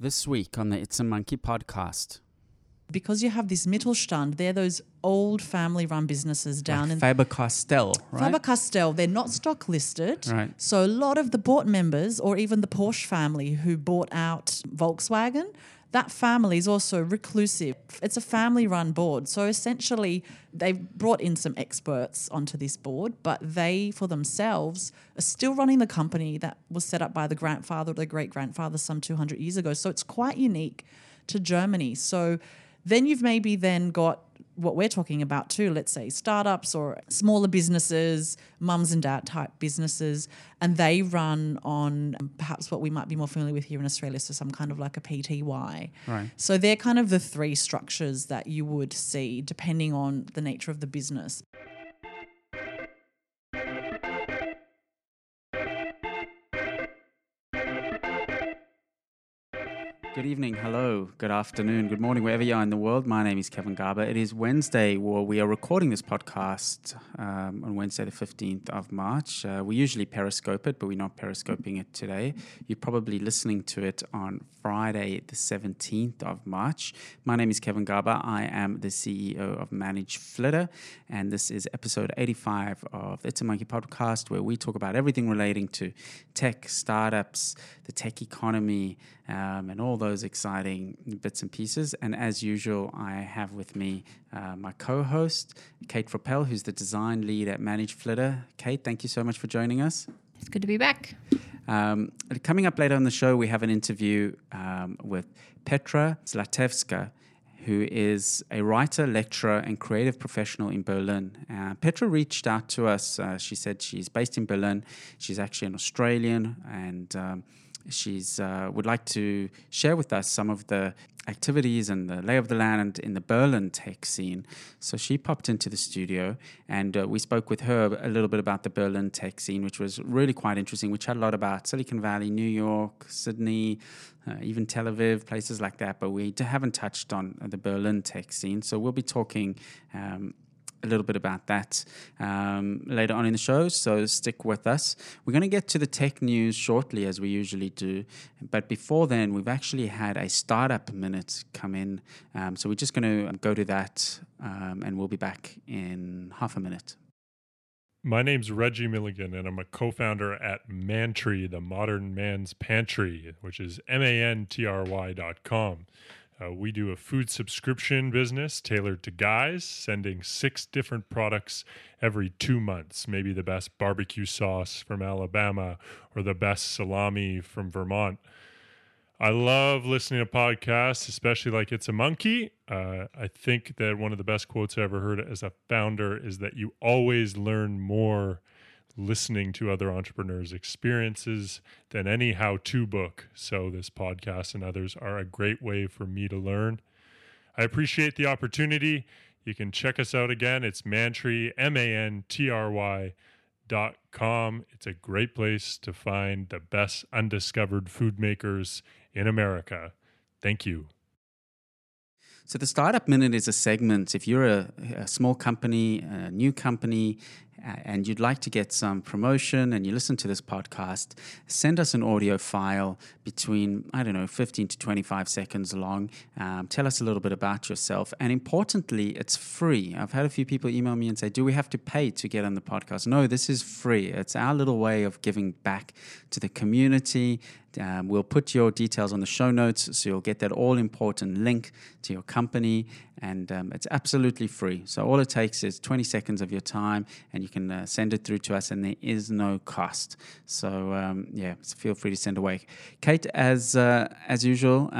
This week on the It's a Monkey podcast. Because you have this Mittelstand, they're those old family-run businesses down in Faber-Castell, right? Faber-Castell, they're not stock listed. Right. So a lot of the board members or even the Porsche family who bought out Volkswagen, that family is also reclusive. It's a family-run board. So essentially they've brought in some experts onto this board, but they for themselves are still running the company that was set up by the grandfather or the great-grandfather some 200 years ago. So it's quite unique to Germany. So then you've maybe then got what we're talking about too, let's say startups or smaller businesses, mums and dad type businesses, and they run on perhaps what we might be more familiar with here in Australia, so some kind of like a PTY. Right. So they're kind of the three structures that you would see depending on the nature of the business. Good evening, hello, good afternoon, good morning, wherever you are in the world. My name is Kevin Garber. It is Wednesday, or we are recording this podcast on Wednesday the 15th of March. We usually periscope it, but we're not periscoping it today. You're probably listening to it on Friday the 17th of March. My name is Kevin Garber. I am the CEO of Manage Flitter, and this is episode 85 of It's a Monkey podcast, where we talk about everything relating to tech, startups, the tech economy, and all those exciting bits and pieces. And as usual, I have with me my co-host, Kate Frappell, who's the design lead at Manage Flitter. Kate, thank you so much for joining us. It's good to be back. Coming up later on the show, we have an interview with Petra Zlatevska, who is a writer, lecturer, and creative professional in Berlin. Petra reached out to us. She said she's based in Berlin. She's actually an Australian, and she's would like to share with us some of the activities and the lay of the land in the Berlin tech scene. So she popped into the studio, and we spoke with her a little bit about the Berlin tech scene, which was really quite interesting. We chatted a lot about Silicon Valley, New York, Sydney, even Tel Aviv, places like that. But we haven't touched on the Berlin tech scene. So we'll be talking a little bit about that later on in the show, so stick with us. We're going to get to the tech news shortly, as we usually do, but before then, we've actually had a startup minute come in, so we're just going to go to that, and we'll be back in half a minute. My name's Reggie Milligan, and I'm a co-founder at Mantry, the modern man's pantry, which is mantry.com. We do a food subscription business tailored to guys, sending 6 different products every 2 months. Maybe the best barbecue sauce from Alabama or the best salami from Vermont. I love listening to podcasts, especially like It's a Monkey. I think that one of the best quotes I ever heard as a founder is that you always learn more listening to other entrepreneurs' experiences than any how-to book. So this podcast and others are a great way for me to learn. I appreciate the opportunity. You can check us out again. It's Mantry, mantry.com. It's a great place to find the best undiscovered food makers in America. Thank you. So the Startup Minute is a segment. If you're a small company, a new company, and you'd like to get some promotion and you listen to this podcast, send us an audio file between, 15 to 25 seconds long. Tell us a little bit about yourself. And importantly, it's free. I've had a few people email me and say, do we have to pay to get on the podcast? No, this is free. It's our little way of giving back to the community. We'll put your details on the show notes, so you'll get that all-important link to your company, and it's absolutely free. So all it takes is 20 seconds of your time, and you can send it through to us, and there is no cost. So, so feel free to send away. Kate, as usual,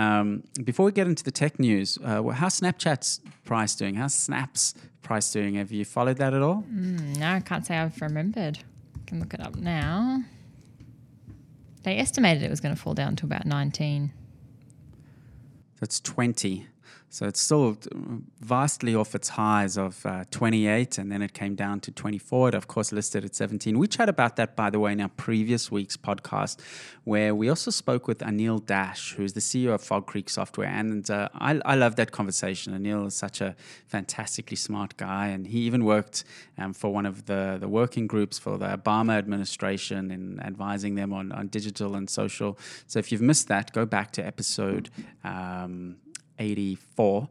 before we get into the tech news, how's Snapchat's price doing? How's Snap's price doing? Have you followed that at all? No, I can't say I've remembered. I can look it up now. They estimated it was going to fall down to about 19. That's 20. So it's still vastly off its highs of 28, and then it came down to 24. It, of course, listed at 17. We chat about that, by the way, in our previous week's podcast, where we also spoke with Anil Dash, who's the CEO of Fog Creek Software. And I love that conversation. Anil is such a fantastically smart guy, and he even worked for one of the working groups for the Obama administration in advising them on digital and social. So if you've missed that, go back to episode 84.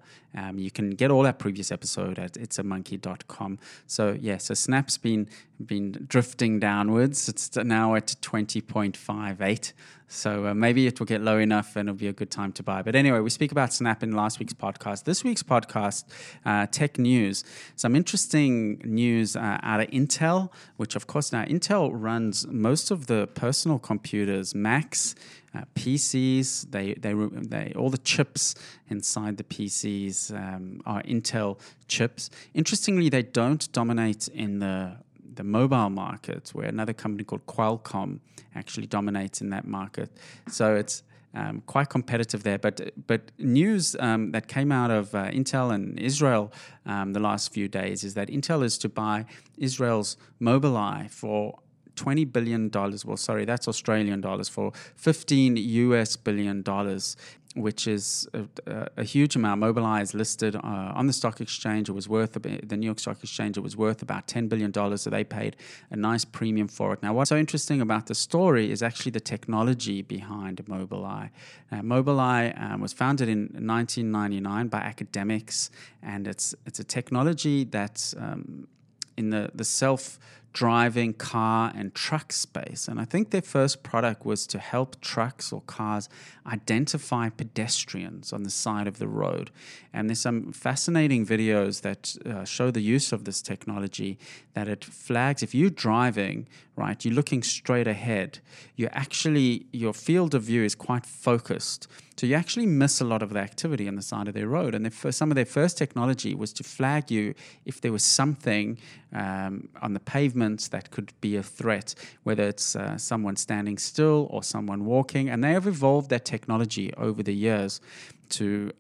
You can get all our previous episode at itsamonkey.com. So yeah, so Snap's been drifting downwards. It's now at 20.58. So maybe it will get low enough and it'll be a good time to buy. But anyway, we speak about Snap in last week's podcast. This week's podcast, tech news, some interesting news out of Intel, which of course now Intel runs most of the personal computers, Macs, PCs. They all the chips inside the PCs are Intel chips. Interestingly, they don't dominate in the mobile market, where another company called Qualcomm actually dominates in that market. So it's quite competitive there. But news that came out of Intel and Israel the last few days is that Intel is to buy Israel's Mobileye for $20 billion. Well, sorry, that's Australian dollars, for $15 billion US, which is a huge amount. Mobileye is listed on the stock exchange. It was worth, the New York Stock Exchange, it was worth about $10 billion, so they paid a nice premium for it. Now, what's so interesting about the story is actually the technology behind Mobileye. Mobileye was founded in 1999 by academics, and it's a technology that's in the self-driving car and truck space. And I think their first product was to help trucks or cars identify pedestrians on the side of the road. And there's some fascinating videos that show the use of this technology, that it flags. If you're driving, right, you're looking straight ahead, you're actually, your field of view is quite focused. So you actually miss a lot of the activity on the side of their road. And some of their first technology was to flag you if there was something on the pavements that could be a threat, whether it's someone standing still or someone walking. And they have evolved that technology over the years to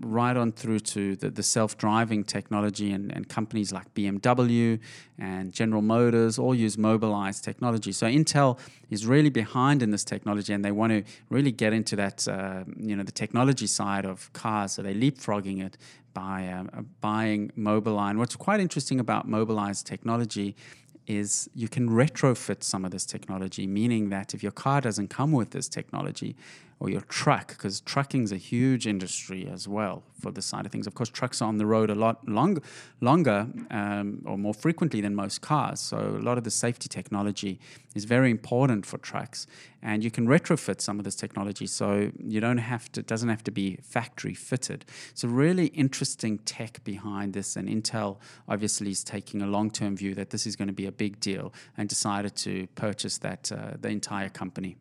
right on through to the self-driving technology, and companies like BMW and General Motors all use Mobileye's technology. So Intel is really behind in this technology, and they want to really get into that, the technology side of cars. So they're leapfrogging it by buying Mobileye. And what's quite interesting about Mobileye's technology is you can retrofit some of this technology, meaning that if your car doesn't come with this technology, or your truck, because trucking's a huge industry as well for this side of things. Of course, trucks are on the road a lot longer or more frequently than most cars. So a lot of the safety technology is very important for trucks. And you can retrofit some of this technology, so you don't have to, it doesn't have to be factory fitted. So really interesting tech behind this. And Intel obviously is taking a long-term view that this is going to be a big deal, and decided to purchase that the entire company.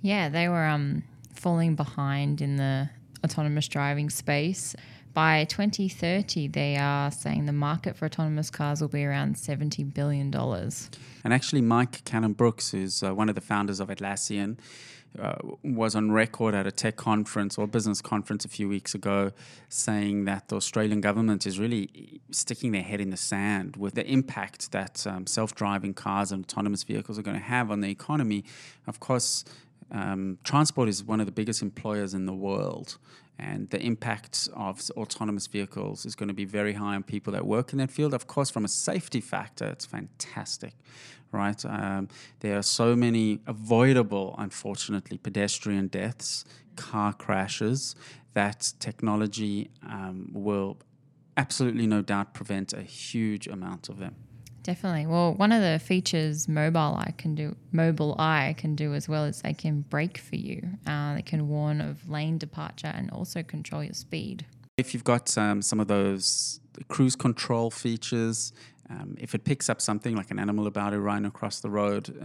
Yeah, they were falling behind in the autonomous driving space. By 2030, they are saying the market for autonomous cars will be around $70 billion. And actually, Mike Cannon-Brookes, who's one of the founders of Atlassian, was on record at a tech conference or business conference a few weeks ago saying that the Australian government is really sticking their head in the sand with the impact that self-driving cars and autonomous vehicles are going to have on the economy. Of course, transport is one of the biggest employers in the world, and the impact of autonomous vehicles is going to be very high on people that work in that field. Of course, from a safety factor, it's fantastic, right? There are so many avoidable, unfortunately, pedestrian deaths, car crashes, that technology will absolutely no doubt prevent a huge amount of them. Definitely. Well, one of the features Mobileye can do as well is they can brake for you. They can warn of lane departure and also control your speed. If you've got some of those cruise control features, if it picks up something like an animal about to run across the road,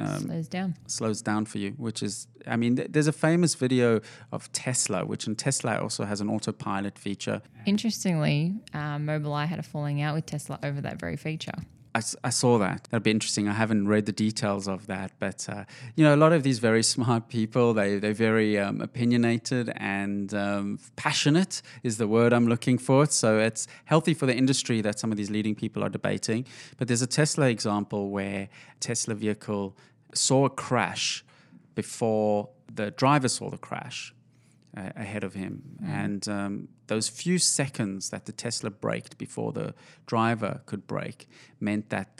slows down for you, which is, I mean, there's a famous video of Tesla, which in Tesla also has an autopilot feature. Interestingly, Mobileye had a falling out with Tesla over that very feature. I I saw that. That'd be interesting. I haven't read the details of that, but you know, a lot of these very smart people, they're very opinionated and passionate is the word I'm looking for. So it's healthy for the industry that some of these leading people are debating. But there's a Tesla example where a Tesla vehicle saw a crash before the driver saw the crash ahead of him. Mm. And those few seconds that the Tesla braked before the driver could brake meant that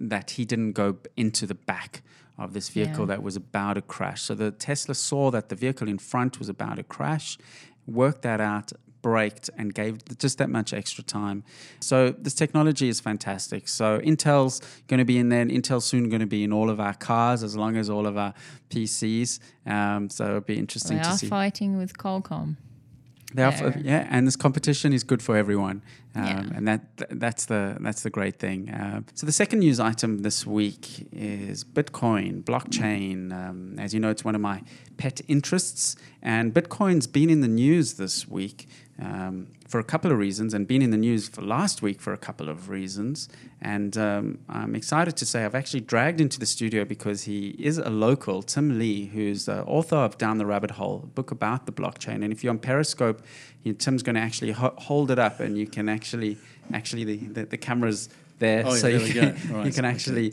that he didn't go into the back of this vehicle that was about to crash. So the Tesla saw that the vehicle in front was about to crash, worked that out, braked, and gave just that much extra time. So this technology is fantastic. So Intel's going to be in there, and Intel's soon going to be in all of our cars, as long as all of our PCs. So it'll be interesting to see. They are fighting with Qualcomm. They are, and this competition is good for everyone, and that's the great thing. So the second news item this week is Bitcoin, blockchain. As you know, it's one of my pet interests, and Bitcoin's been in the news this week for a couple of reasons, and been in the news for last week for a couple of reasons. And I'm excited to say I've actually dragged into the studio, because he is a local, Tim Lee, who's the author of Down the Rabbit Hole, a book about the blockchain. And if you're on Periscope, Tim's going to actually hold it up, and you can actually the camera's there, so there you can actually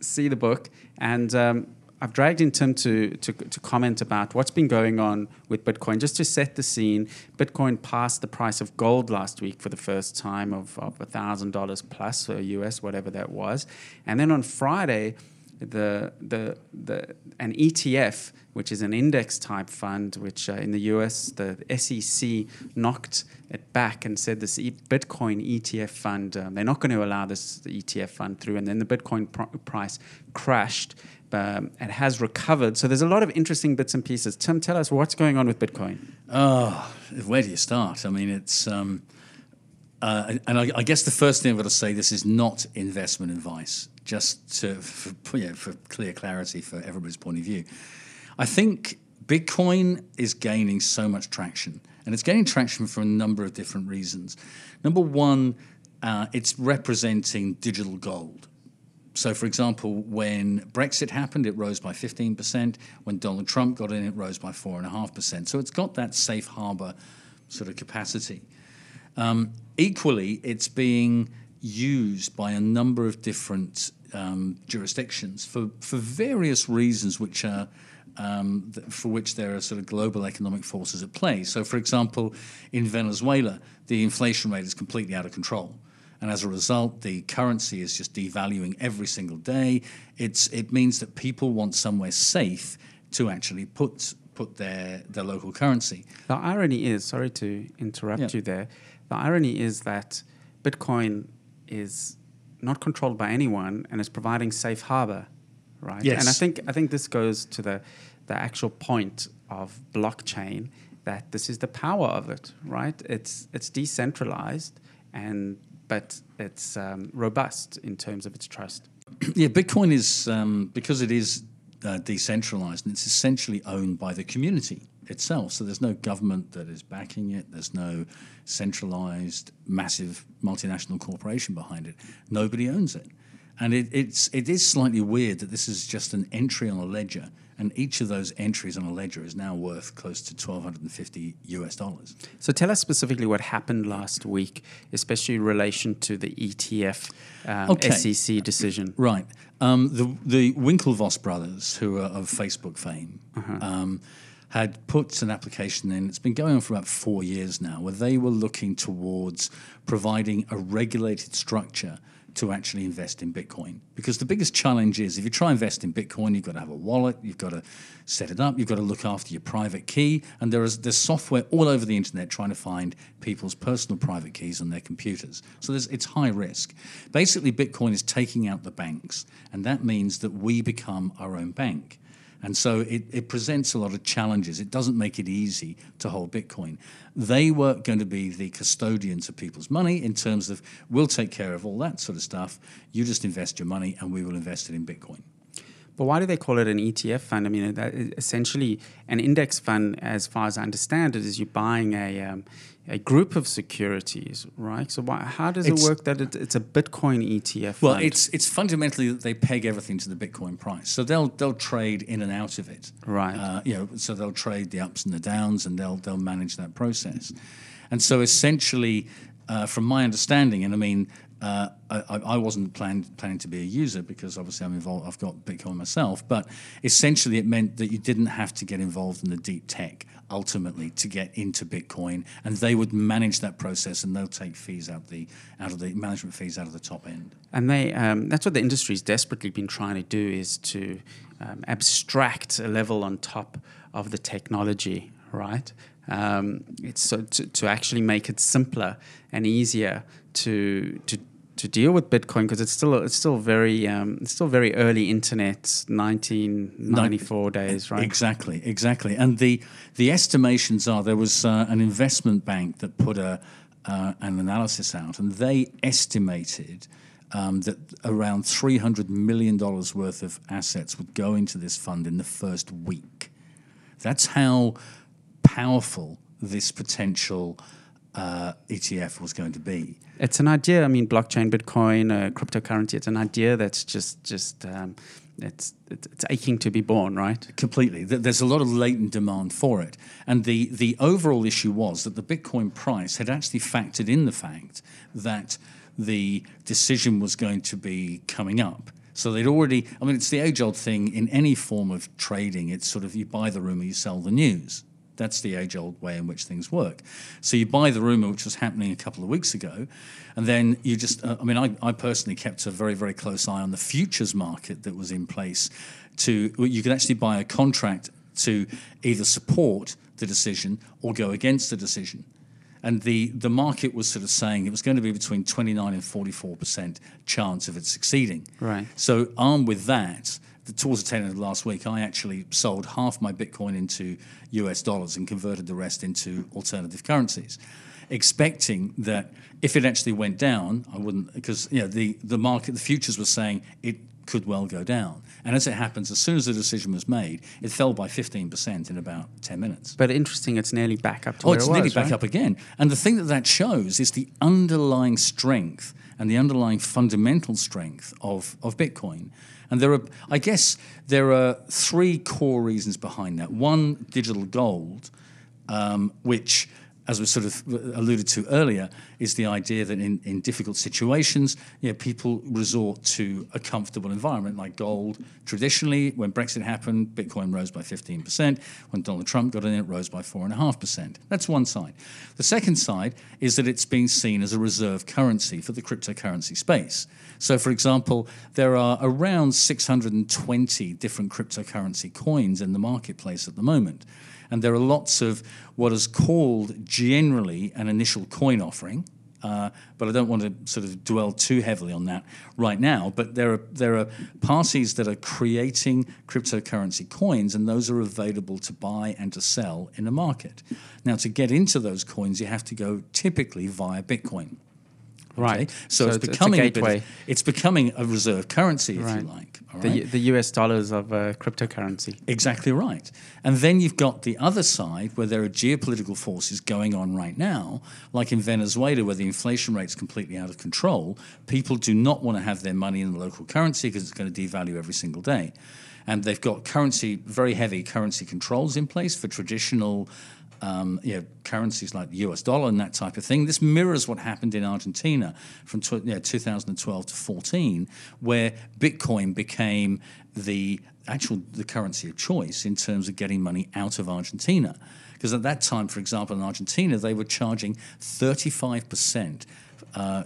see the book. And I've dragged in Tim to comment about what's been going on with Bitcoin. Just to set the scene, Bitcoin passed the price of gold last week for the first time of $1,000 plus, or US, whatever that was. And then on Friday, an ETF, which is an index type fund, which in the US, the SEC knocked it back and said this Bitcoin ETF fund, they're not going to allow this ETF fund through. And then the Bitcoin price crashed. It has recovered. So there's a lot of interesting bits and pieces. Tim, tell us what's going on with Bitcoin. Oh, where do you start? I mean, it's... and I guess the first thing I've got to say, this is not investment advice, just for clear clarity for everybody's point of view. I think Bitcoin is gaining so much traction, and it's gaining traction for a number of different reasons. Number one, it's representing digital gold. So, for example, when Brexit happened, it rose by 15%. When Donald Trump got in, it rose by 4.5%. So it's got that safe harbor sort of capacity. Equally, it's being used by a number of different jurisdictions for various reasons, which are for which there are sort of global economic forces at play. So, for example, in Venezuela, the inflation rate is completely out of control. And as a result, the currency is just devaluing every single day. It means that people want somewhere safe to actually put their local currency. The irony is, sorry to interrupt you there, the irony is that Bitcoin is not controlled by anyone and is providing safe harbor, right? Yes. And I think this goes to the actual point of blockchain, that this is the power of it, right? It's decentralized, but it's robust in terms of its trust. Yeah, Bitcoin is, because it is decentralized, and it's essentially owned by the community itself. So there's no government that is backing it. There's no centralized, massive multinational corporation behind it. Nobody owns it. And it is slightly weird that this is just an entry on a ledger, and each of those entries on a ledger is now worth close to $1,250. So tell us specifically what happened last week, especially in relation to the ETF SEC decision. Right. The Winklevoss brothers, who are of Facebook fame, had put an application in. It's been going on for about 4 years now, where they were looking towards providing a regulated structure to actually invest in Bitcoin. Because the biggest challenge is, if you try to invest in Bitcoin, you've got to have a wallet, you've got to set it up, you've got to look after your private key, and there's software all over the internet trying to find people's personal private keys on their computers. So it's high risk. Basically, Bitcoin is taking out the banks, and that means that we become our own bank. And so it presents a lot of challenges. It doesn't make it easy to hold Bitcoin. They were going to be the custodians of people's money, in terms of, we'll take care of all that sort of stuff. You just invest your money, and we will invest it in Bitcoin. But why do they call it an ETF fund? I mean, that is essentially an index fund, as far as I understand it, is you're buying a group of securities, right? So how does it work that it's a Bitcoin ETF? Well, it's fundamentally they peg everything to the Bitcoin price, so they'll trade in and out of it, right? So they'll trade the ups and the downs, and they'll manage that process. And so essentially, from my understanding, and I mean, I wasn't planning to be a user because obviously I'm involved. I've got Bitcoin myself, but essentially it meant that you didn't have to get involved in the deep tech ultimately to get into Bitcoin, and they would manage that process, and they'll take fees out of the management fees out of the top end. And they that's what the industry's desperately been trying to do, is to abstract a level on top of the technology, right? It's so to actually make it simpler and easier to deal with Bitcoin, because it's still very early internet, 1994 days, right? Exactly. And the estimations are, there was an investment bank that put an analysis out, and they estimated that around $300 million worth of assets would go into this fund in the first week. That's how powerful this potential ETF was going to be. It's an idea. I mean, blockchain, Bitcoin, cryptocurrency. It's an idea that's just it's aching to be born, right? Completely. There's a lot of latent demand for it, and the overall issue was that the Bitcoin price had actually factored in the fact that the decision was going to be coming up. So they'd already. I mean, it's the age-old thing in any form of trading. It's sort of, you buy the rumor, you sell the news. That's the age-old way in which things work. So you buy the rumor, which was happening a couple of weeks ago, and then you just... I personally kept a very, very close eye on the futures market that was in place. You could actually buy a contract to either support the decision or go against the decision. And the market was sort of saying it was going to be between 29 and 44% chance of it succeeding. Right. So armed with that... Towards the tail end of last week, I actually sold half my Bitcoin into US dollars and converted the rest into alternative currencies, expecting that if it actually went down, I wouldn't, because the market, the futures were saying it could well go down. And as it happens, as soon as the decision was made, it fell by 15% in about 10 minutes. But interesting, it's nearly back up to where it was, right? Oh, it's nearly back up again. And the thing that shows is the underlying strength and the underlying fundamental strength of Bitcoin. And there are three core reasons behind that. One, digital gold, which, as we sort of alluded to earlier, is the idea that in difficult situations, people resort to a comfortable environment like gold. Traditionally, when Brexit happened, Bitcoin rose by 15%. When Donald Trump got in, it rose by 4.5%. That's one side. The second side is that it's being seen as a reserve currency for the cryptocurrency space. So, for example, there are around 620 different cryptocurrency coins in the marketplace at the moment. And there are lots of what is called generally an initial coin offering, but I don't want to sort of dwell too heavily on that right now. But there are parties that are creating cryptocurrency coins, and those are available to buy and to sell in the market. Now, to get into those coins, you have to go typically via Bitcoin. Right. So it's becoming a gateway. It's becoming a reserve currency, if you like. All right? The US dollars of cryptocurrency. Exactly right. And then you've got the other side, where there are geopolitical forces going on right now, like in Venezuela, where the inflation rate's completely out of control. People do not want to have their money in the local currency because it's going to devalue every single day. And they've got very heavy currency controls in place for traditional currencies like the US dollar and that type of thing. This mirrors what happened in Argentina from 2012 to 14, where Bitcoin became the currency of choice in terms of getting money out of Argentina. Because at that time, for example, in Argentina, they were charging 35%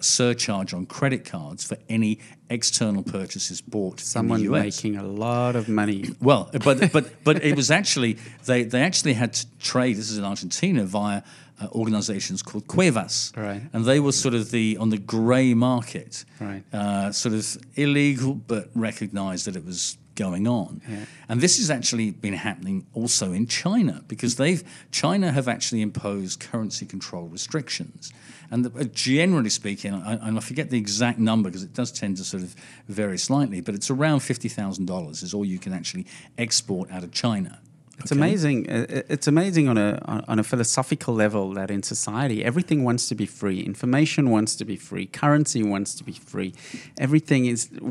surcharge on credit cards for any external purchases bought in the US. Someone making a lot of money. Well, but it was actually, they actually had to trade, this is in Argentina, via organizations called cuevas. Right. And they were sort of on the grey market, right. Sort of illegal, but recognized that it was going on. Yeah. And this has actually been happening also in China, because China have actually imposed currency control restrictions. And generally speaking, and I forget the exact number because it does tend to sort of vary slightly, but it's around $50,000 is all you can actually export out of China. It's amazing. It's amazing on a philosophical level that in society everything wants to be free. Information wants to be free. Currency wants to be free. Everything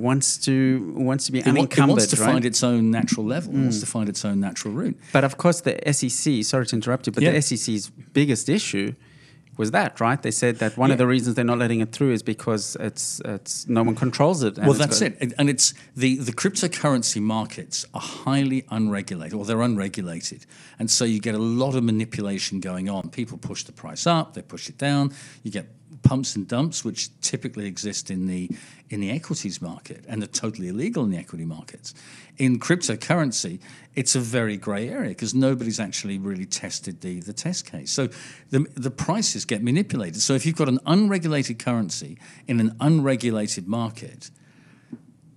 wants to be unencumbered. It wants to find its own natural level. It wants to find its own natural route. But of course, the SEC. Sorry to interrupt you, but the SEC's biggest issue was that, right? They said that one of the reasons they're not letting it through is because it's no one controls it. Well, that's it. And it's the cryptocurrency markets are highly unregulated, or they're unregulated. And so you get a lot of manipulation going on. People push the price up, they push it down. You get pumps and dumps, which typically exist in the equities market, and they're totally illegal in the equity markets. In cryptocurrency, it's a very grey area because nobody's actually really tested the test case. So the prices get manipulated. So if you've got an unregulated currency in an unregulated market,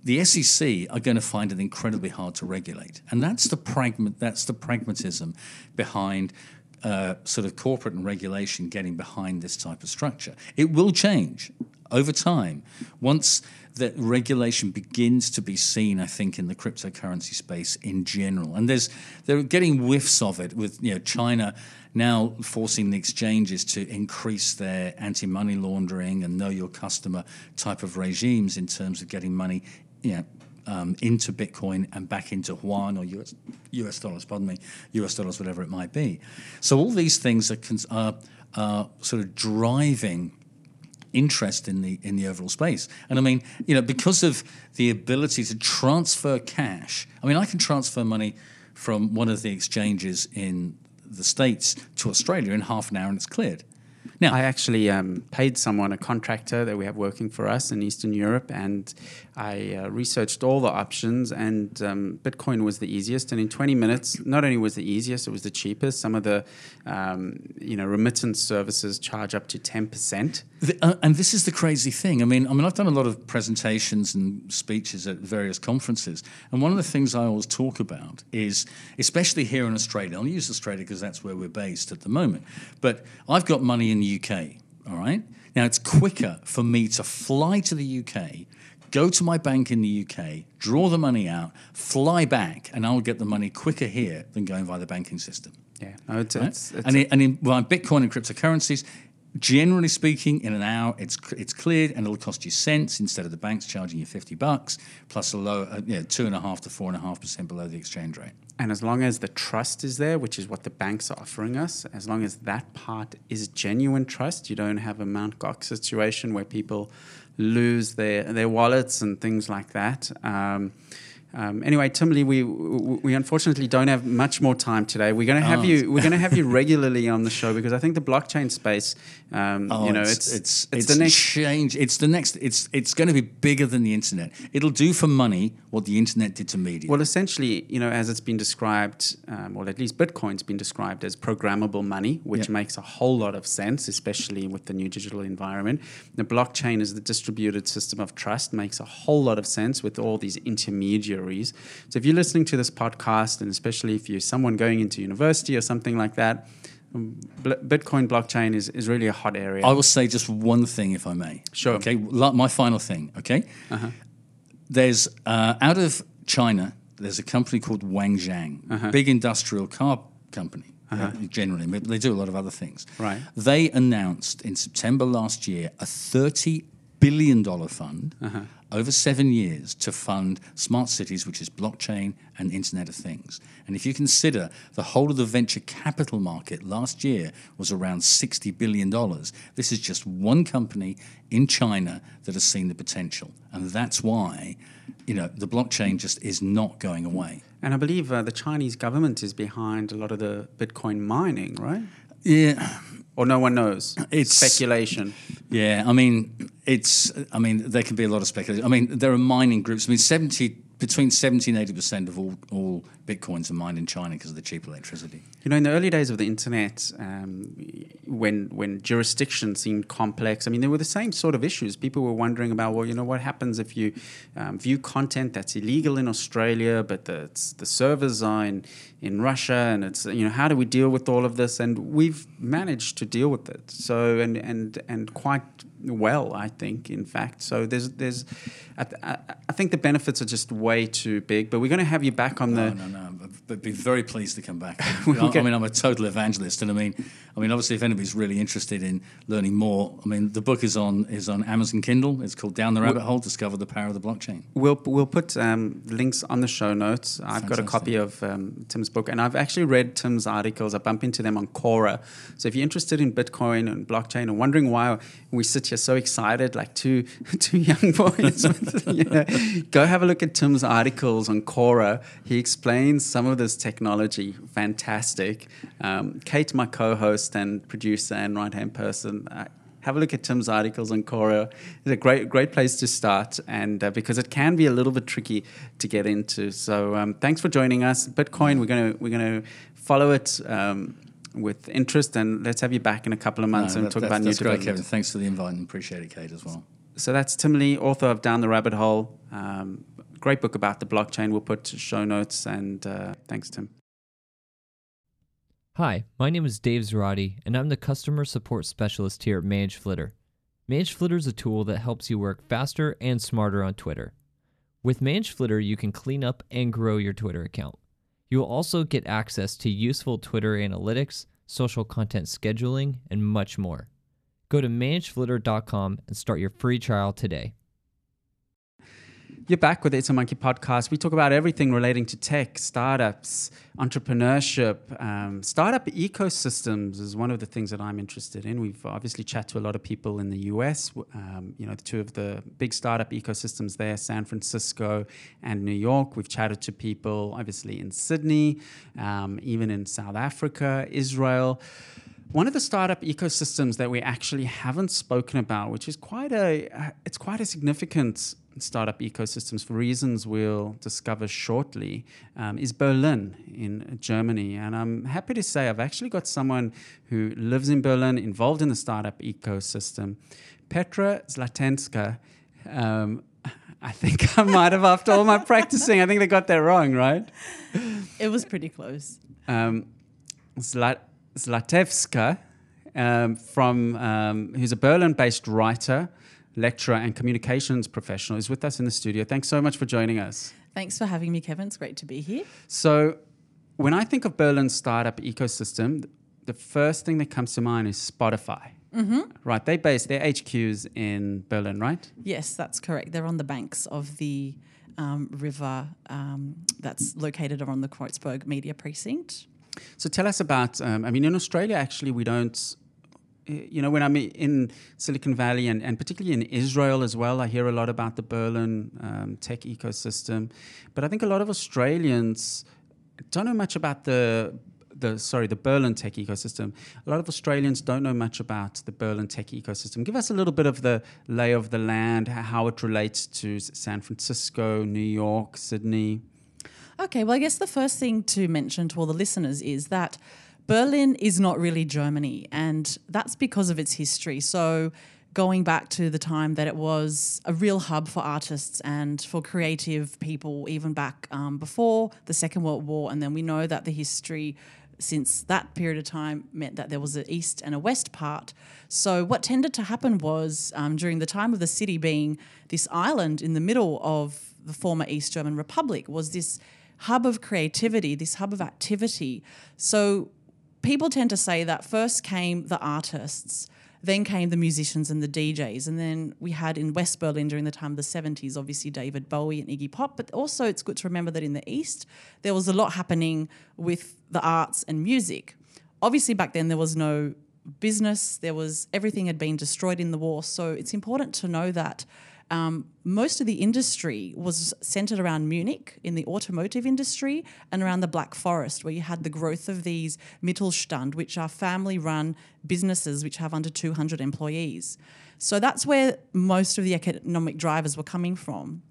the SEC are going to find it incredibly hard to regulate. And that's the pragmatism behind sort of corporate and regulation getting behind this type of structure. It will change over time. Once the regulation begins to be seen, I think, in the cryptocurrency space in general. And they're getting whiffs of it with China now forcing the exchanges to increase their anti-money laundering and know your customer type of regimes in terms of getting money into Bitcoin and back into Yuan or US dollars, US dollars, whatever it might be. So all these things are sort of driving interest in the overall space. And I mean, because of the ability to transfer cash, I mean, I can transfer money from one of the exchanges in the States to Australia in half an hour and it's cleared. Now, I actually paid someone, a contractor that we have working for us in Eastern Europe, and I researched all the options, and Bitcoin was the easiest. And in 20 minutes, not only was the easiest, it was the cheapest. Some of the remittance services charge up to 10%. And this is the crazy thing. I mean, I've done a lot of presentations and speeches at various conferences, and one of the things I always talk about is, especially here in Australia, I'll use Australia because that's where we're based at the moment, but I've got money in the UK, all right? Now, it's quicker for me to fly to the UK, go to my bank in the UK, draw the money out, fly back, and I'll get the money quicker here than going via the banking system. Yeah. No, in Bitcoin and cryptocurrencies, generally speaking, in an hour, it's cleared, and it'll cost you cents instead of the banks charging you $50, plus a low, 2.5% to 4.5% below the exchange rate. And as long as the trust is there, which is what the banks are offering us, as long as that part is genuine trust, you don't have a Mt. Gox situation where people lose their wallets and things like that. Anyway, Tim Lee, we unfortunately don't have much more time today. We're going to have you. We're going to have you regularly on the show because I think the blockchain space, it's the next change. It's the next. It's going to be bigger than the internet. It'll do for money what the internet did to media. Well, essentially, as it's been described, or at least Bitcoin's been described as programmable money, which makes a whole lot of sense, especially with the new digital environment. The blockchain is the distributed system of trust, makes a whole lot of sense with all these intermediaries. So if you're listening to this podcast, and especially if you're someone going into university or something like that, Bitcoin blockchain is really a hot area. I will say just one thing, if I may. Sure. Okay, my final thing, okay? Uh-huh. There's, out of China, there's a company called Wangjiang, big industrial car company, generally. They do a lot of other things. Right. They announced in September last year a $30 billion fund, over 7 years to fund smart cities, which is blockchain and Internet of Things. And if you consider the whole of the venture capital market last year was around $60 billion, this is just one company in China that has seen the potential. And that's why, the blockchain just is not going away. And I believe the Chinese government is behind a lot of the Bitcoin mining, right? Yeah. Or no one knows. It's speculation. Yeah, there can be a lot of speculation. There are mining groups. Between 70 and 80% of all bitcoins are mined in China because of the cheap electricity. You know, in the early days of the internet, when jurisdiction seemed complex, I mean, there were the same sort of issues. People were wondering about, well, you know, what happens if you view content that's illegal in Australia, but the servers are in Russia, and it's, you know, how do we deal with all of this? And we've managed to deal with it. So, and quite well, I think, in fact. So there's, I think the benefits are just way too big, but we're going to have you back on No, but be very pleased to come back. I mean, I'm a total evangelist, and I mean, obviously, if anybody's really interested in learning more, I mean, the book is on Amazon Kindle. It's called Down the Rabbit Hole: Discover the Power of the Blockchain. We'll put links on the show notes. I've got a copy of Tim's book, and I've actually read Tim's articles. I bump into them on Quora. So if you're interested in Bitcoin and blockchain and wondering why we sit here so excited, like two young boys, you know, go have a look at Tim's articles on Quora. He explains some of this technology. Fantastic. Kate, my co-host and producer and right-hand person, have a look at Tim's articles on Quora. It's a great place to start, and because it can be a little bit tricky to get into. So thanks for joining us. Bitcoin, we're gonna follow it with interest, and let's have you back in a couple of months and talk about new developments. Great, Kevin. Thanks for the invite, and appreciate it, Kate, as well. So that's Tim Lee, author of Down the Rabbit Hole. Great book about the blockchain. We'll put show notes, and thanks, Tim. Hi, my name is Dave Zarati, and I'm the customer support specialist here at Manage Flitter. Manage Flitter is a tool that helps you work faster and smarter on Twitter. With Manage Flitter, you can clean up and grow your Twitter account. You will also get access to useful Twitter analytics, social content scheduling, and much more. Go to manageflitter.com and start your free trial today. You're back with the It's a Monkey podcast. We talk about everything relating to tech, startups, entrepreneurship. Startup ecosystems is one of the things that I'm interested in. We've obviously chatted to a lot of people in the US. You know, two of the big startup ecosystems there, San Francisco and New York. We've chatted to people, obviously, in Sydney, even in South Africa, Israel. One of the startup ecosystems that we actually haven't spoken about, which is quite a significant startup ecosystems for reasons we'll discover shortly, is Berlin in Germany. And I'm happy to say I've actually got someone who lives in Berlin, involved in the startup ecosystem. Petra Zlatevska. I think I might have, after all my practicing, I think they got that wrong, right? It was pretty close. Zlatevska, who's a Berlin-based writer, lecturer and communications professional, is with us in the studio. Thanks so much for joining us. Thanks for having me, Kevin. It's great to be here. So when I think of Berlin's startup ecosystem, the first thing that comes to mind is Spotify. Mm-hmm. Right, they base their HQs in Berlin, right? Yes, that's correct. They're on the banks of the river that's located around the Kreuzberg media precinct. So tell us about, I mean, in Australia, actually, we don't... You know, when I'm in Silicon Valley and particularly in Israel as well, I hear a lot about the Berlin tech ecosystem. But I think a lot of Australians don't know much about the Berlin tech ecosystem. A lot of Australians don't know much about the Berlin tech ecosystem. Give us a little bit of the lay of the land, how it relates to San Francisco, New York, Sydney. Okay, well, I guess the first thing to mention to all the listeners is that Berlin is not really Germany, and that's because of its history. So going back to the time that it was a real hub for artists and for creative people, even back before the Second World War, and then we know that the history since that period of time meant that there was an east and a west part. So what tended to happen was during the time of the city being this island in the middle of the former East German Republic was this hub of creativity, this hub of activity. So people tend to say that first came the artists, then came the musicians and the DJs, and then we had in West Berlin during the time of the 70s, obviously David Bowie and Iggy Pop, but also it's good to remember that in the East there was a lot happening with the arts and music. Obviously back then there was no business, everything had been destroyed in the war, so it's important to know that most of the industry was centred around Munich in the automotive industry and around the Black Forest, where you had the growth of these Mittelstand, which are family-run businesses which have under 200 employees. So that's where most of the economic drivers were coming from.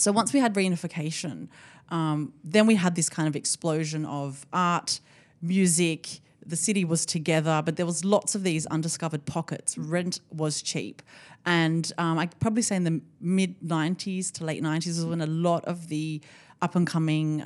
So once we had reunification, then we had this kind of explosion of art, music. The city was together, but there was lots of these undiscovered pockets. Rent was cheap. And I'd probably say in the mid-90s to late 90s is when a lot of the up-and-coming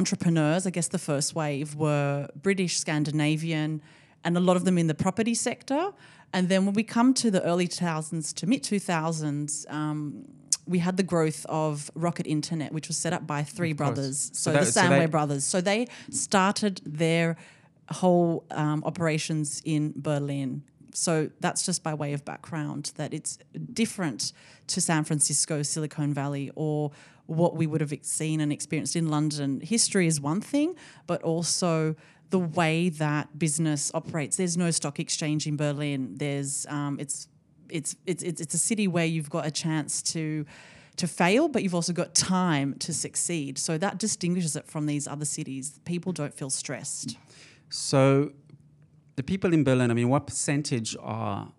entrepreneurs, I guess the first wave, were British, Scandinavian, and a lot of them in the property sector. And then when we come to the early 2000s to mid-2000s, we had the growth of Rocket Internet, which was set up by three brothers, the Samway brothers. So they started their whole operations in Berlin. So that's just by way of background, that it's different to San Francisco, Silicon Valley, or what we would have seen and experienced in London. History is one thing, but also the way that business operates. There's no stock exchange in Berlin. There's it's a city where you've got a chance to fail, but you've also got time to succeed. So that distinguishes it from these other cities. People don't feel stressed. So the people in Berlin, I mean, what percentage are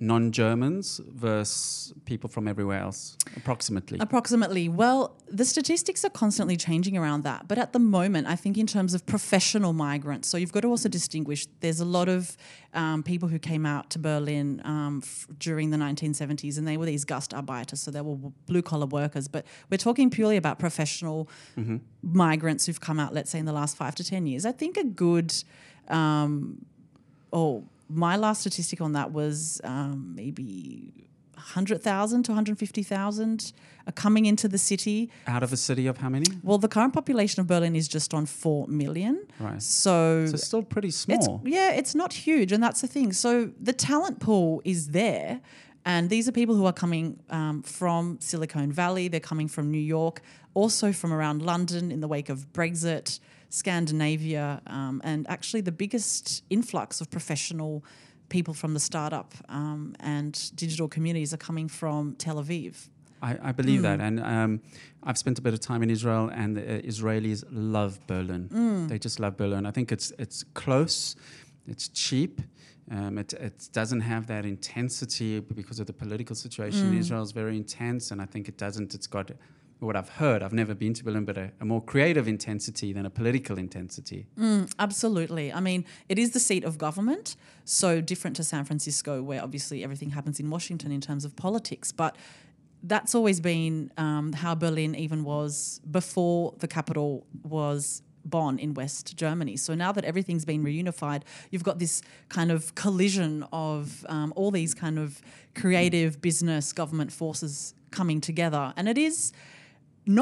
non-Germans versus people from everywhere else, approximately? Approximately. Well, the statistics are constantly changing around that. But at the moment, I think in terms of professional migrants, so you've got to also distinguish, there's a lot of people who came out to Berlin during the 1970s, and they were these Gastarbeiter, so they were blue-collar workers. But we're talking purely about professional migrants who've come out, let's say, in the last 5 to 10 years. I think a good my last statistic on that was maybe 100,000 to 150,000 are coming into the city. Out of a city of how many? Well, the current population of Berlin is just on 4 million. Right. So it's still pretty small. It's not huge, and that's the thing. So the talent pool is there, and these are people who are coming from Silicon Valley. They're coming from New York, also from around London in the wake of Brexit, Scandinavia, and actually the biggest influx of professional people from the startup and digital communities are coming from Tel Aviv. I believe that. And I've spent a bit of time in Israel, and the Israelis love Berlin. They just love Berlin. I think it's close, it's cheap. It doesn't have that intensity because of the political situation in Israel is very intense, and I think it's got... what I've heard, I've never been to Berlin, but a more creative intensity than a political intensity. Absolutely. I mean, it is the seat of government, so different to San Francisco, where obviously everything happens in Washington in terms of politics. But that's always been how Berlin even was before the capital was Bonn in West Germany. So now that everything's been reunified, you've got this kind of collision of all these kind of creative business government forces coming together. And it is...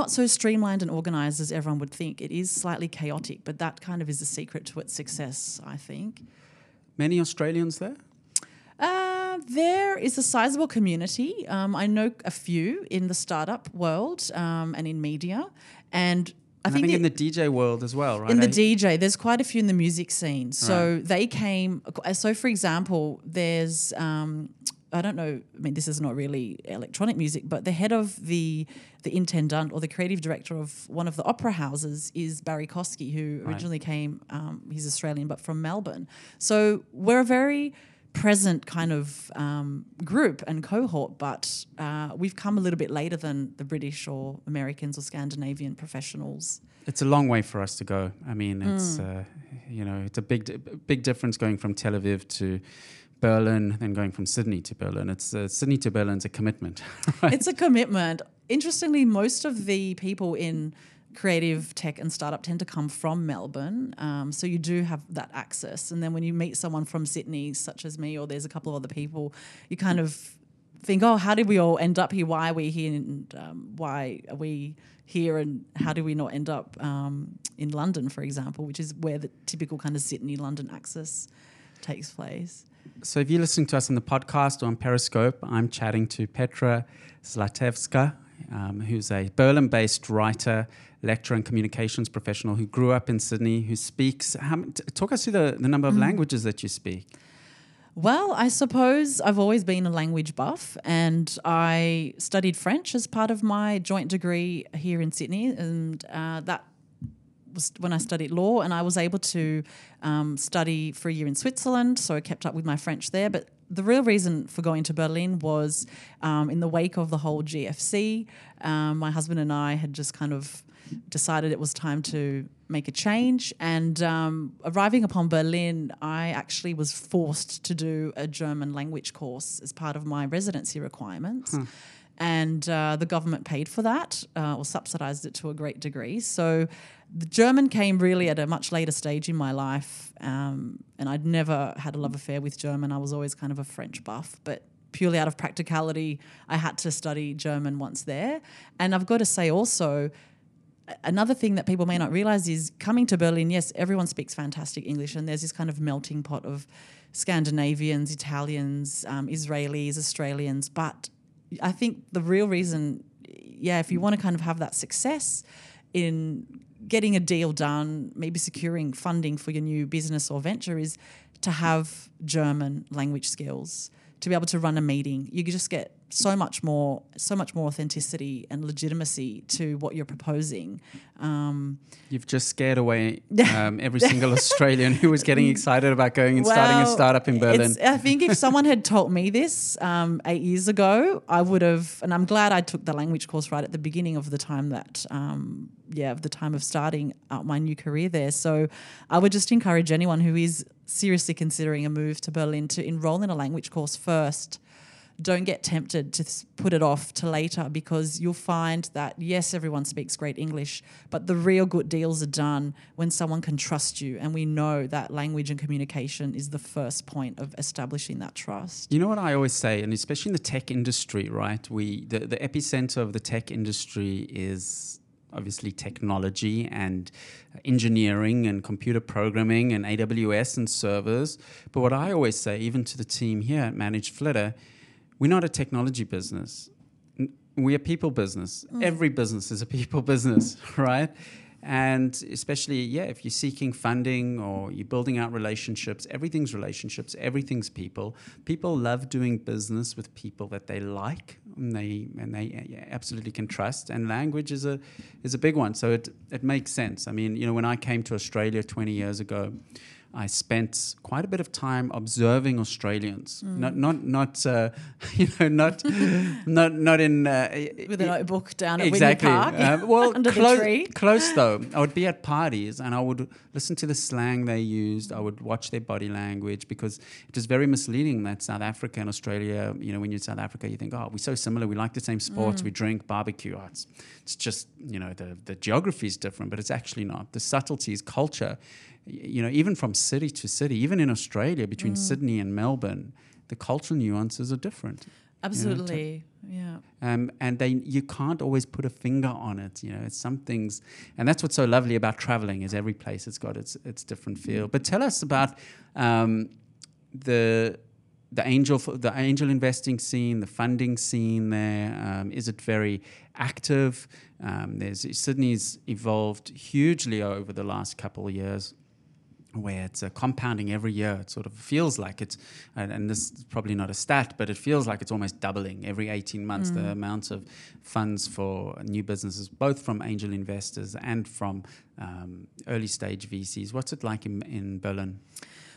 not so streamlined and organised as everyone would think. It is slightly chaotic, but that kind of is the secret to its success, I think. Many Australians there? There is a sizable community. I know a few in the startup world and in media. And I think in the DJ world as well, right? In the DJ, there's quite a few in the music scene. So they came... So, for example, there's... this is not really electronic music, but the head of the intendant or the creative director of one of the opera houses is Barry Kosky, who originally came, he's Australian, but from Melbourne. So we're a very present kind of group and cohort, but we've come a little bit later than the British or Americans or Scandinavian professionals. It's a long way for us to go. I mean, it's, it's a big difference going from Tel Aviv to... Berlin, then going from Sydney to Berlin. It's Sydney to Berlin's a commitment. Right? It's a commitment. Interestingly, most of the people in creative tech and startup tend to come from Melbourne, so you do have that access. And then when you meet someone from Sydney, such as me, or there's a couple of other people, you kind of think, oh, how did we all end up here? Why are we here? And why are we here? And how do we not end up in London, for example, which is where the typical kind of Sydney-London axis takes place. So if you're listening to us on the podcast or on Periscope, I'm chatting to Petra Zlatevska, who's a Berlin-based writer, lecturer and communications professional who grew up in Sydney, who speaks... talk us through the number of languages that you speak. Well, I suppose I've always been a language buff, and I studied French as part of my joint degree here in Sydney, and that... was when I studied law, and I was able to study for a year in Switzerland, so I kept up with my French there. But the real reason for going to Berlin was in the wake of the whole GFC. My husband and I had just kind of decided it was time to make a change, and arriving upon Berlin, I actually was forced to do a German language course as part of my residency requirements. Hmm. And the government paid for that or subsidised it to a great degree. So the German came really at a much later stage in my life, and I'd never had a love affair with German. I was always kind of a French buff, but purely out of practicality, I had to study German once there. And I've got to say also, another thing that people may not realise is coming to Berlin, yes, everyone speaks fantastic English, and there's this kind of melting pot of Scandinavians, Italians, Israelis, Australians, but I think the real reason, if you want to kind of have that success in getting a deal done, maybe securing funding for your new business or venture, is to have German language skills, to be able to run a meeting. You just get so much more authenticity and legitimacy to what you're proposing. You've just scared away every single Australian who was getting excited about going and starting a startup in Berlin. I think if someone had told me this 8 years ago, I would have, and I'm glad I took the language course right at the beginning of the time that, of the time of starting out my new career there. So I would just encourage anyone who is seriously considering a move to Berlin to enroll in a language course first. Don't get tempted to put it off to later, because you'll find that, yes, everyone speaks great English, but the real good deals are done when someone can trust you. And we know that language and communication is the first point of establishing that trust. You know what I always say, and especially in the tech industry, right? The epicenter of the tech industry is obviously technology and engineering and computer programming and AWS and servers. But what I always say, even to the team here at Manage Flitter, we're not a technology business. We're a people business. Mm. Every business is a people business, right? And especially, if you're seeking funding or you're building out relationships, everything's people. People love doing business with people that they like and they absolutely can trust. And language is a big one, so it makes sense. I mean, when I came to Australia 20 years ago, I spent quite a bit of time observing Australians, not in with a notebook down at Wynyard Park, under the tree. Close though. I would be at parties and I would listen to the slang they used. I would watch their body language, because it was very misleading that South Africa and Australia. When you're in South Africa, you think, we're so similar. We like the same sports. We drink, barbecue. It's just the geography is different, but it's actually not. The subtleties, culture. Even from city to city, even in Australia, between Sydney and Melbourne, the cultural nuances are different. Absolutely, and you can't always put a finger on it. It's some things, and that's what's so lovely about traveling, is every place it's got its different feel. But tell us about the angel investing scene, the funding scene there. Is it very active? Sydney's evolved hugely over the last couple of years, where it's compounding every year. It sort of feels like it's, and this is probably not a stat, but it feels like it's almost doubling every 18 months, the amount of funds for new businesses, both from angel investors and from early stage VCs. What's it like in Berlin?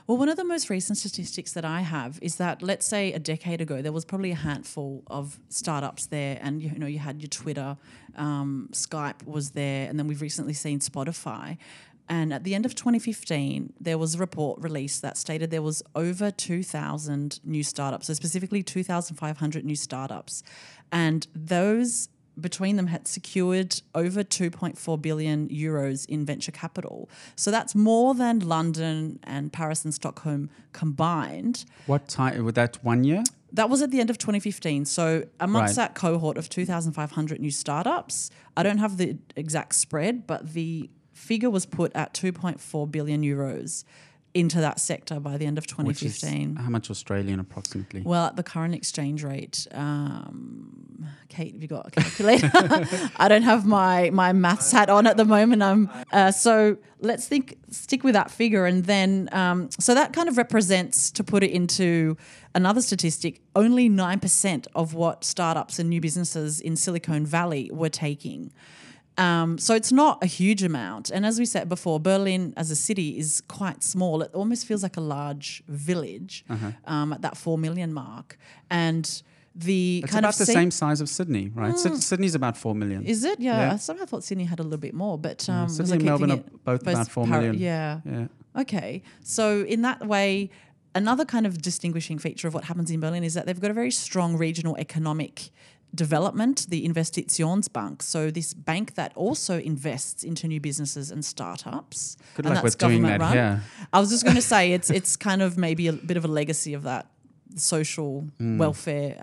Well, one of the most recent statistics that I have is that, let's say a decade ago, there was probably a handful of startups there, and you had your Twitter, Skype was there, and then we've recently seen Spotify. And at the end of 2015, there was a report released that stated there was over 2,000 new startups, so specifically 2,500 new startups. And those between them had secured over 2.4 billion euros in venture capital. So that's more than London and Paris and Stockholm combined. What time? Was that 1 year? That was at the end of 2015. So amongst that cohort of 2,500 new startups, I don't have the exact spread, but the figure was put at 2.4 billion euros into that sector by the end of 2015. Which is how much Australian approximately? Well, at the current exchange rate, Kate, have you got a calculator? I don't have my maths hat on at the moment. So let's stick with that figure. And then, so that kind of represents, to put it into another statistic, only 9% of what startups and new businesses in Silicon Valley were taking. So it's not a huge amount. And as we said before, Berlin as a city is quite small. It almost feels like a large village at that 4 million mark. And the it's kind about of the same size of Sydney, right? Sydney's about 4 million. Is it? Yeah. I somehow thought Sydney had a little bit more, but Sydney and Melbourne are both about 4 million. Yeah. Okay. So in that way, another kind of distinguishing feature of what happens in Berlin is that they've got a very strong regional economic development, the Investitionsbank, so this bank that also invests into new businesses and startups. Good luck with doing that, yeah. I was just going to say it's kind of maybe a bit of a legacy of that social welfare,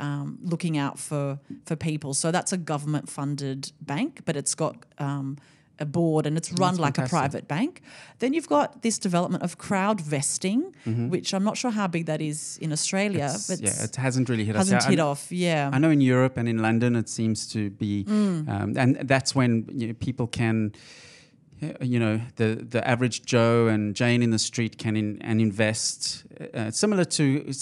looking out for people. So that's a government-funded bank, but it's got a board and it's run like a private bank. Then you've got this development of crowd vesting, which I'm not sure how big that is in Australia. It hasn't really hit us. I know in Europe and in London it seems to be, and that's when people can, the average Joe and Jane in the street can invest, similar to a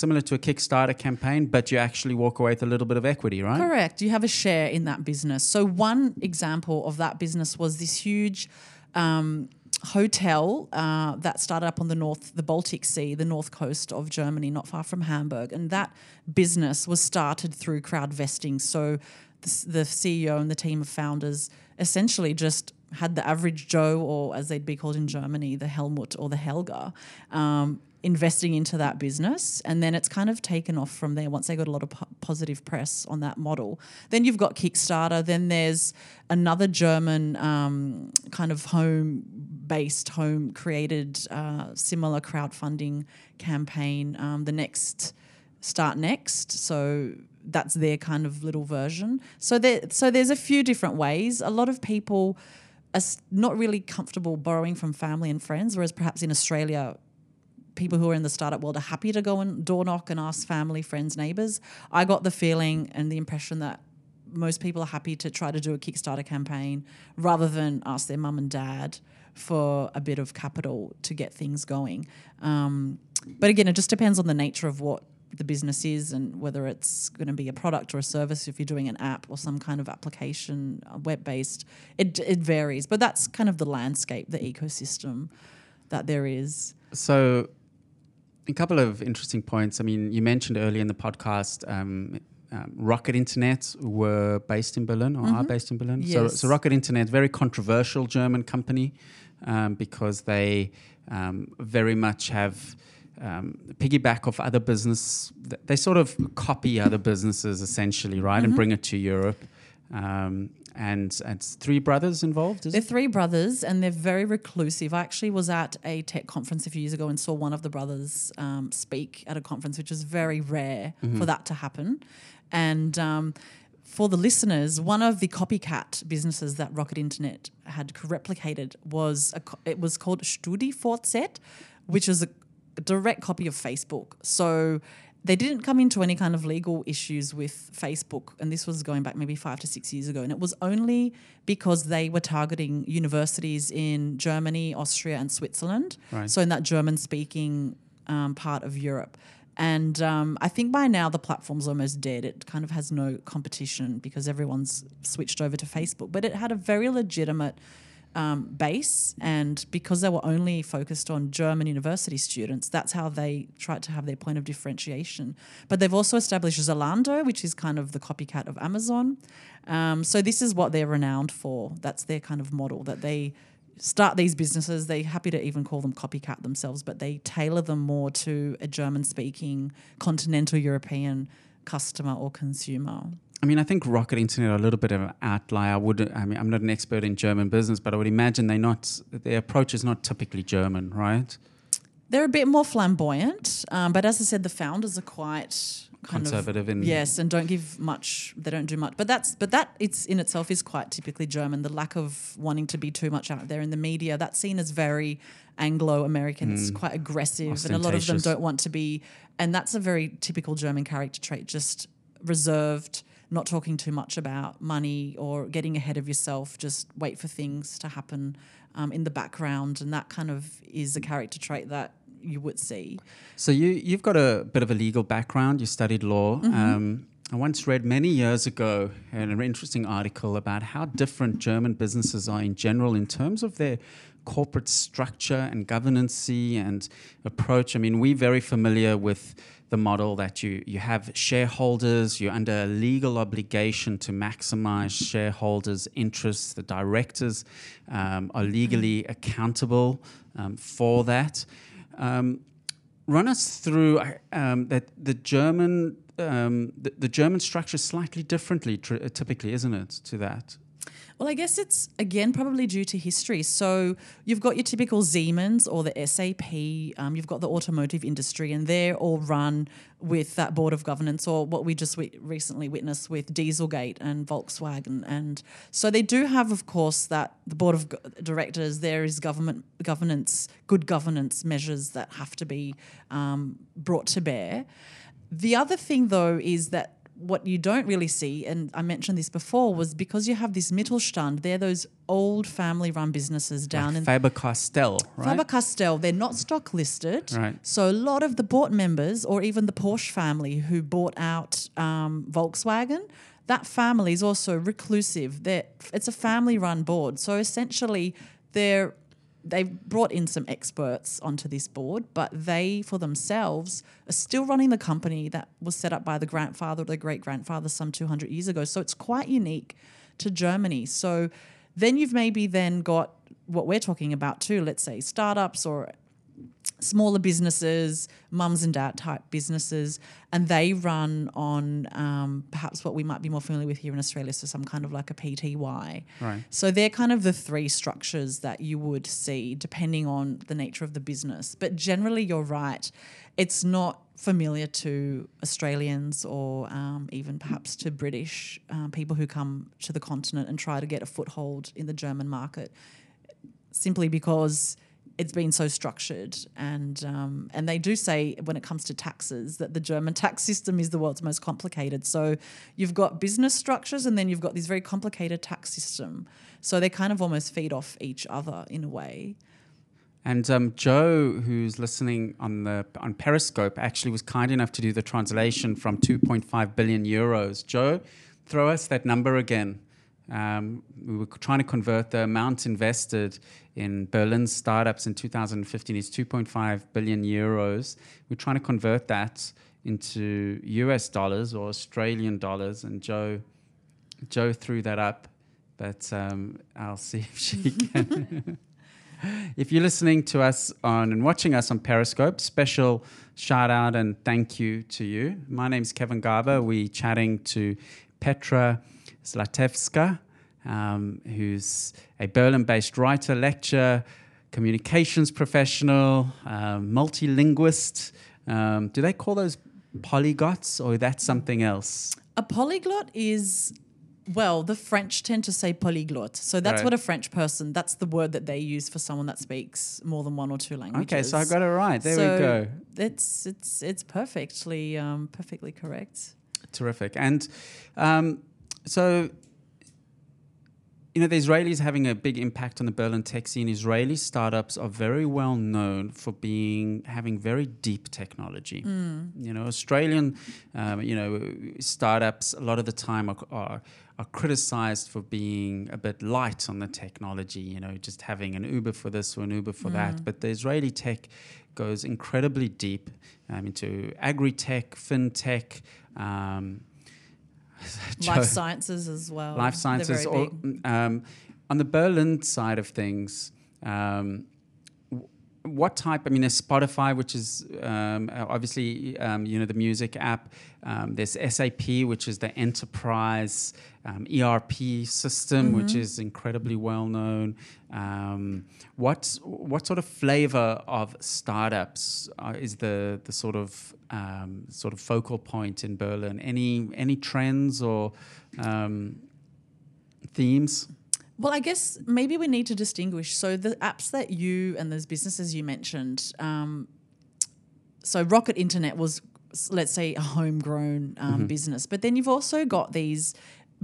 Kickstarter campaign, but you actually walk away with a little bit of equity, right? Correct. You have a share in that business. So one example of that business was this huge hotel that started up on the Baltic Sea, the north coast of Germany, not far from Hamburg. And that business was started through crowd vesting. So the CEO and the team of founders essentially just had the average Joe, or as they'd be called in Germany, the Helmut or the Helga, investing into that business. And then it's kind of taken off from there once they got a lot of positive press on that model. Then you've got Kickstarter. Then there's another German kind of home-based, home-created similar crowdfunding campaign, the next Start Next. So that's their kind of little version. So there's a few different ways. A lot of people are not really comfortable borrowing from family and friends, whereas perhaps in Australia, people who are in the startup world are happy to go and door knock and ask family, friends, neighbours. I got the feeling and the impression that most people are happy to try to do a Kickstarter campaign rather than ask their mum and dad for a bit of capital to get things going. But again, it just depends on the nature of what the business is and whether it's going to be a product or a service. If you're doing an app or some kind of application, web-based, it varies. But that's kind of the landscape, the ecosystem that there is. So a couple of interesting points. I mean, you mentioned earlier in the podcast Rocket Internet were based in Berlin or are based in Berlin. Yes. So Rocket Internet, very controversial German company because they very much have piggyback off other business. They sort of copy other businesses essentially, right, and bring it to Europe. And it's three brothers involved, is it? They're three brothers and they're very reclusive. I actually was at a tech conference a few years ago and saw one of the brothers speak at a conference, which is very rare for that to happen. And for the listeners, one of the copycat businesses that Rocket Internet had replicated was it was called StudiVZ, which is a direct copy of Facebook. So they didn't come into any kind of legal issues with Facebook, and this was going back maybe 5 to 6 years ago, and it was only because they were targeting universities in Germany, Austria and Switzerland, right. So in that German-speaking part of Europe. And I think by now the platform's almost dead. It kind of has no competition because everyone's switched over to Facebook. But it had a very legitimate base, and because they were only focused on German university students, that's how they tried to have their point of differentiation. But they've also established Zalando, which is kind of the copycat of Amazon. So this is what they're renowned for. That's their kind of model, that they start these businesses. They're happy to even call them copycat themselves, but they tailor them more to a German-speaking continental European customer or consumer. I mean, I think Rocket Internet are a little bit of an outlier. I'm not an expert in German business, but I would imagine their approach is not typically German, right? They're a bit more flamboyant, but as I said, the founders are quite kind conservative of, and don't give much. They don't do much, but that it's in itself is quite typically German. The lack of wanting to be too much out there in the media, that's seen as very Anglo-American. It's quite aggressive, and a lot of them don't want to be. And that's a very typical German character trait: just reserved, not talking too much about money or getting ahead of yourself, just wait for things to happen in the background. And that kind of is a character trait that you would see. So you've got a bit of a legal background. You studied law. I once read many years ago an interesting article about how different German businesses are in general in terms of their corporate structure and governance and approach. I mean, we're very familiar with the model that you have shareholders, you're under a legal obligation to maximize shareholders' interests. The directors are legally accountable for that. Run us through that the German structure is slightly differently, typically, isn't it, to that? Well, I guess it's, again, probably due to history. So you've got your typical Siemens or the SAP, you've got the automotive industry, and they're all run with that board of governance, or what we just recently witnessed with Dieselgate and Volkswagen. And so they do have, of course, that the board of directors, there is governance, good governance measures that have to be brought to bear. The other thing, though, is that what you don't really see, and I mentioned this before, was because you have this Mittelstand, they're those old family-run businesses down like in Faber-Castell, right? Faber-Castell, they're not stock listed. Right. So a lot of the board members, or even the Porsche family who bought out Volkswagen, that family is also reclusive. It's a family-run board. So essentially they've brought in some experts onto this board, but they, for themselves, are still running the company that was set up by the grandfather or the great-grandfather some 200 years ago. So it's quite unique to Germany. So then you've maybe then got what we're talking about too, let's say startups or smaller businesses, mums and dad type businesses, and they run on perhaps what we might be more familiar with here in Australia, so some kind of like a PTY. Right. So they're kind of the three structures that you would see depending on the nature of the business. But generally you're right, it's not familiar to Australians or even perhaps to British people who come to the continent and try to get a foothold in the German market, simply because it's been so structured. And they do say when it comes to taxes that the German tax system is the world's most complicated. So you've got business structures and then you've got this very complicated tax system. So they kind of almost feed off each other in a way. And Joe, who's listening on Periscope, actually was kind enough to do the translation from 2.5 billion euros. Joe, throw us that number again. We were trying to convert the amount invested in Berlin's startups in 2015 is 2.5 billion euros. We're trying to convert that into US dollars or Australian dollars, and Joe threw that up, but I'll see if she can. If you're listening to us on and watching us on Periscope, special shout out and thank you to you. My name's Kevin Garber. We're chatting to Petra Zlatevska, who's a Berlin-based writer, lecturer, communications professional, multilinguist. Do they call those polyglots, or that's something else? A polyglot is, well, the French tend to say polyglot. So that's right. What a French person, that's the word that they use for someone that speaks more than one or two languages. Okay, so I got it right. There so we go. It's perfectly correct. Terrific. And so, you know, the Israelis having a big impact on the Berlin tech scene. Israeli startups are very well known for having very deep technology. Mm. You know, Australian, startups a lot of the time are criticized for being a bit light on the technology, you know, just having an Uber for this or an Uber for that. But the Israeli tech goes incredibly deep into agri-tech, fintech, life sciences as well. Life sciences. On the Berlin side of things, what type? I mean, there's Spotify, which is obviously the music app. There's SAP, which is the enterprise ERP system, which is incredibly well known. What sort of flavor of startups is the sort of focal point in Berlin? Any trends or themes? Well, I guess maybe we need to distinguish. So the apps that you and those businesses you mentioned, so Rocket Internet was, let's say, a homegrown business. But then you've also got these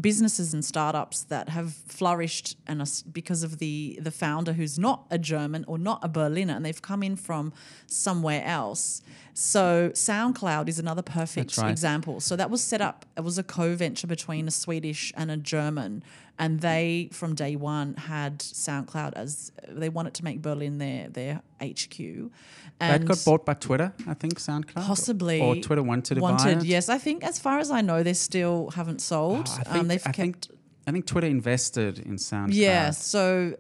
businesses and startups that have flourished and because of the founder who's not a German or not a Berliner, and they've come in from somewhere else. So SoundCloud is another perfect example. So that was set up. It was a co-venture between a Swedish and a German, and they from day one had SoundCloud as they wanted to make Berlin their HQ. And that got bought by Twitter, I think, SoundCloud. Possibly. Or Twitter wanted to buy it. Yes, I think as far as I know, they still haven't sold. I think Twitter invested in SoundCloud. Yeah, so...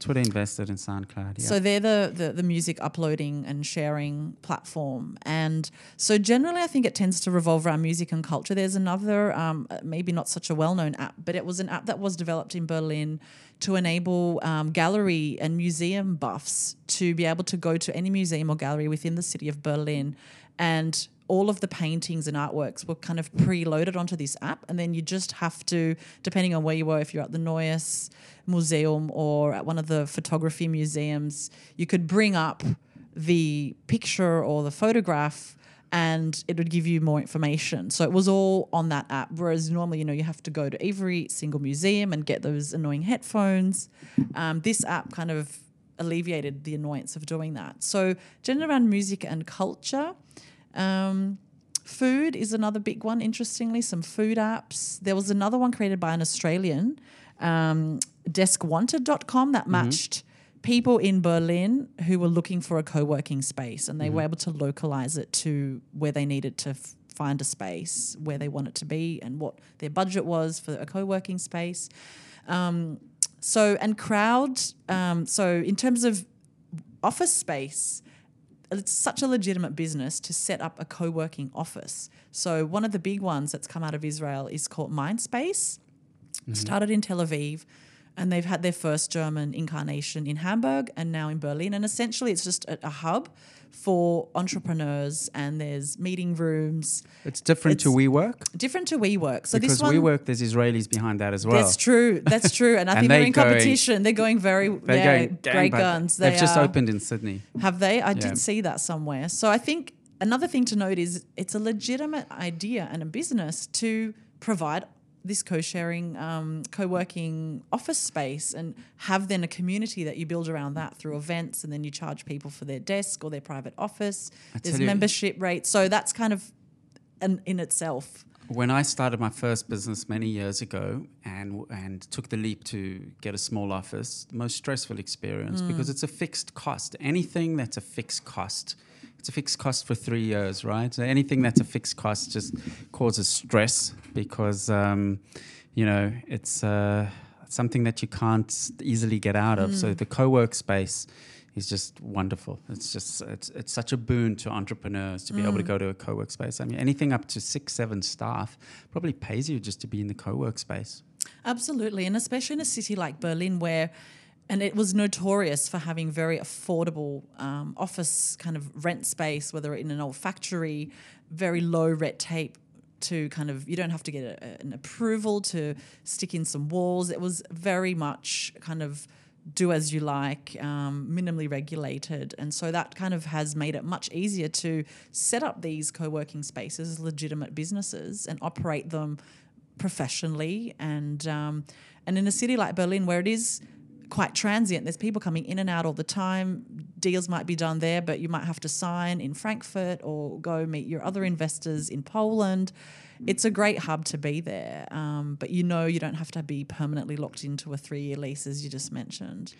Twitter invested in SoundCloud, yeah. So they're the music uploading and sharing platform. And so generally I think it tends to revolve around music and culture. There's another, maybe not such a well-known app, but it was an app that was developed in Berlin to enable gallery and museum buffs to be able to go to any museum or gallery within the city of Berlin, and all of the paintings and artworks were kind of preloaded onto this app, and then you just have to, depending on where you were, if you're at the Neues Museum or at one of the photography museums, you could bring up the picture or the photograph and it would give you more information. So it was all on that app, whereas normally, you know, you have to go to every single museum and get those annoying headphones. This app kind of alleviated the annoyance of doing that. So generally around music and culture. Food is another big one, interestingly, some food apps. There was another one created by an Australian, deskwanted.com, that matched people in Berlin who were looking for a co-working space, and they were able to localize it to where they needed to find a space, where they wanted to be and what their budget was for a co-working space. So in terms of office space, it's such a legitimate business to set up a co-working office. So one of the big ones that's come out of Israel is called Mindspace. Started in Tel Aviv, and they've had their first German incarnation in Hamburg and now in Berlin. And essentially it's just a hub for entrepreneurs, and there's meeting rooms. It's different to WeWork. So because this one, WeWork, there's Israelis behind that as well. That's true. And I think they're in competition. They're going great guns. They've just opened in Sydney. Have they? I did see that somewhere. So I think another thing to note is it's a legitimate idea and a business to provide this co-sharing, co-working office space, and have then a community that you build around that through events, and then you charge people for their desk or their private office. There's membership rates. So that's kind of in itself. When I started my first business many years ago and took the leap to get a small office, the most stressful experience because it's a fixed cost. Anything that's a fixed cost, it's a fixed cost for 3 years, right? So anything that's a fixed cost just causes stress because, it's something that you can't easily get out of. So the co-work space is just wonderful. It's such a boon to entrepreneurs to be able to go to a co-work space. I mean, anything up to 6-7 staff probably pays you just to be in the co-work space. Absolutely, and especially in a city like Berlin where... And it was notorious for having very affordable office kind of rent space, whether in an old factory, very low red tape to kind of, you don't have to get an approval to stick in some walls. It was very much kind of do as you like, minimally regulated. And so that kind of has made it much easier to set up these co-working spaces, legitimate businesses, and operate them professionally. And in a city like Berlin where it is quite transient, there's people coming in and out all the time. Deals might be done there, but you might have to sign in Frankfurt or go meet your other investors in Poland. It's a great hub to be there, but you don't have to be permanently locked into a 3-year lease, as you just mentioned.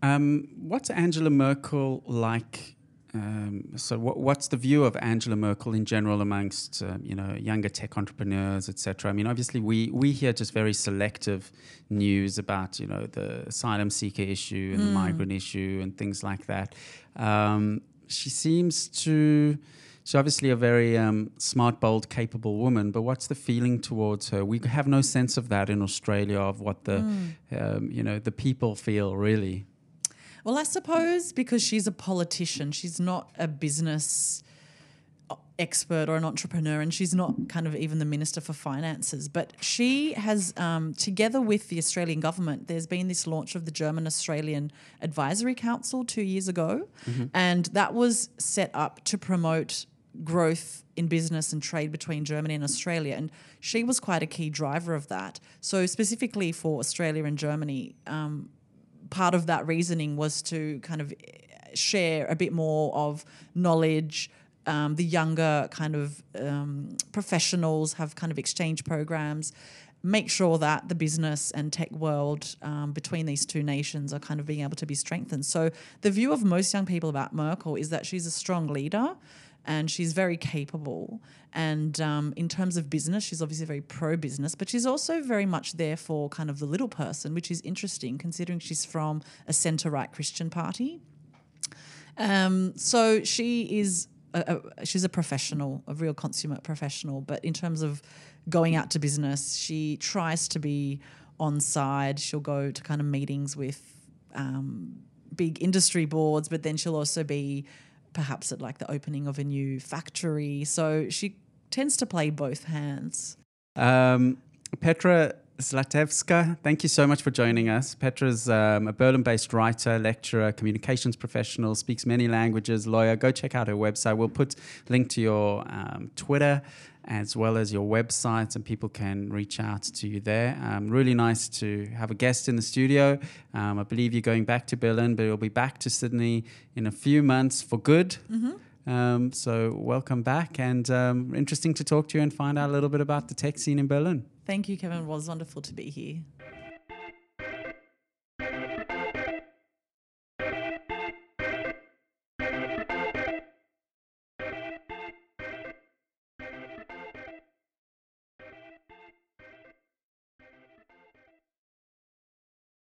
What's Angela Merkel like? What's the view of Angela Merkel in general amongst younger tech entrepreneurs, etc.? I mean, obviously we hear just very selective news about the asylum seeker issue and the migrant issue and things like that. She's obviously a very smart, bold, capable woman, but what's the feeling towards her? We have no sense of that in Australia, of what the the people feel really. Well, I suppose because she's a politician, she's not a business expert or an entrepreneur, and she's not kind of even the Minister for Finances. But she has, together with the Australian government, there's been this launch of the German-Australian Advisory Council 2 years ago, and that was set up to promote growth in business and trade between Germany and Australia, and she was quite a key driver of that. So specifically for Australia and Germany, part of that reasoning was to kind of share a bit more of knowledge. The younger kind of professionals have kind of exchange programs, make sure that the business and tech world between these two nations are kind of being able to be strengthened. So the view of most young people about Merkel is that she's a strong leader and she's very capable. And in terms of business, she's obviously very pro-business, but she's also very much there for kind of the little person, which is interesting considering she's from a centre-right Christian party. So she is... she's a professional, a real consummate professional, but in terms of going out to business, she tries to be on side. She'll go to kind of meetings with big industry boards, but then she'll also be perhaps at like the opening of a new factory. So she tends to play both hands. Petra Zlatevska, thank you so much for joining us. Petra's a Berlin-based writer, lecturer, communications professional, speaks many languages, lawyer. Go check out her website. We'll put a link to your Twitter as well as your website, and people can reach out to you there. Really nice to have a guest in the studio. I believe you're going back to Berlin, but you'll be back to Sydney in a few months for good. Mm-hmm. So welcome back, and interesting to talk to you and find out a little bit about the tech scene in Berlin. Thank you, Kevin. It was wonderful to be here.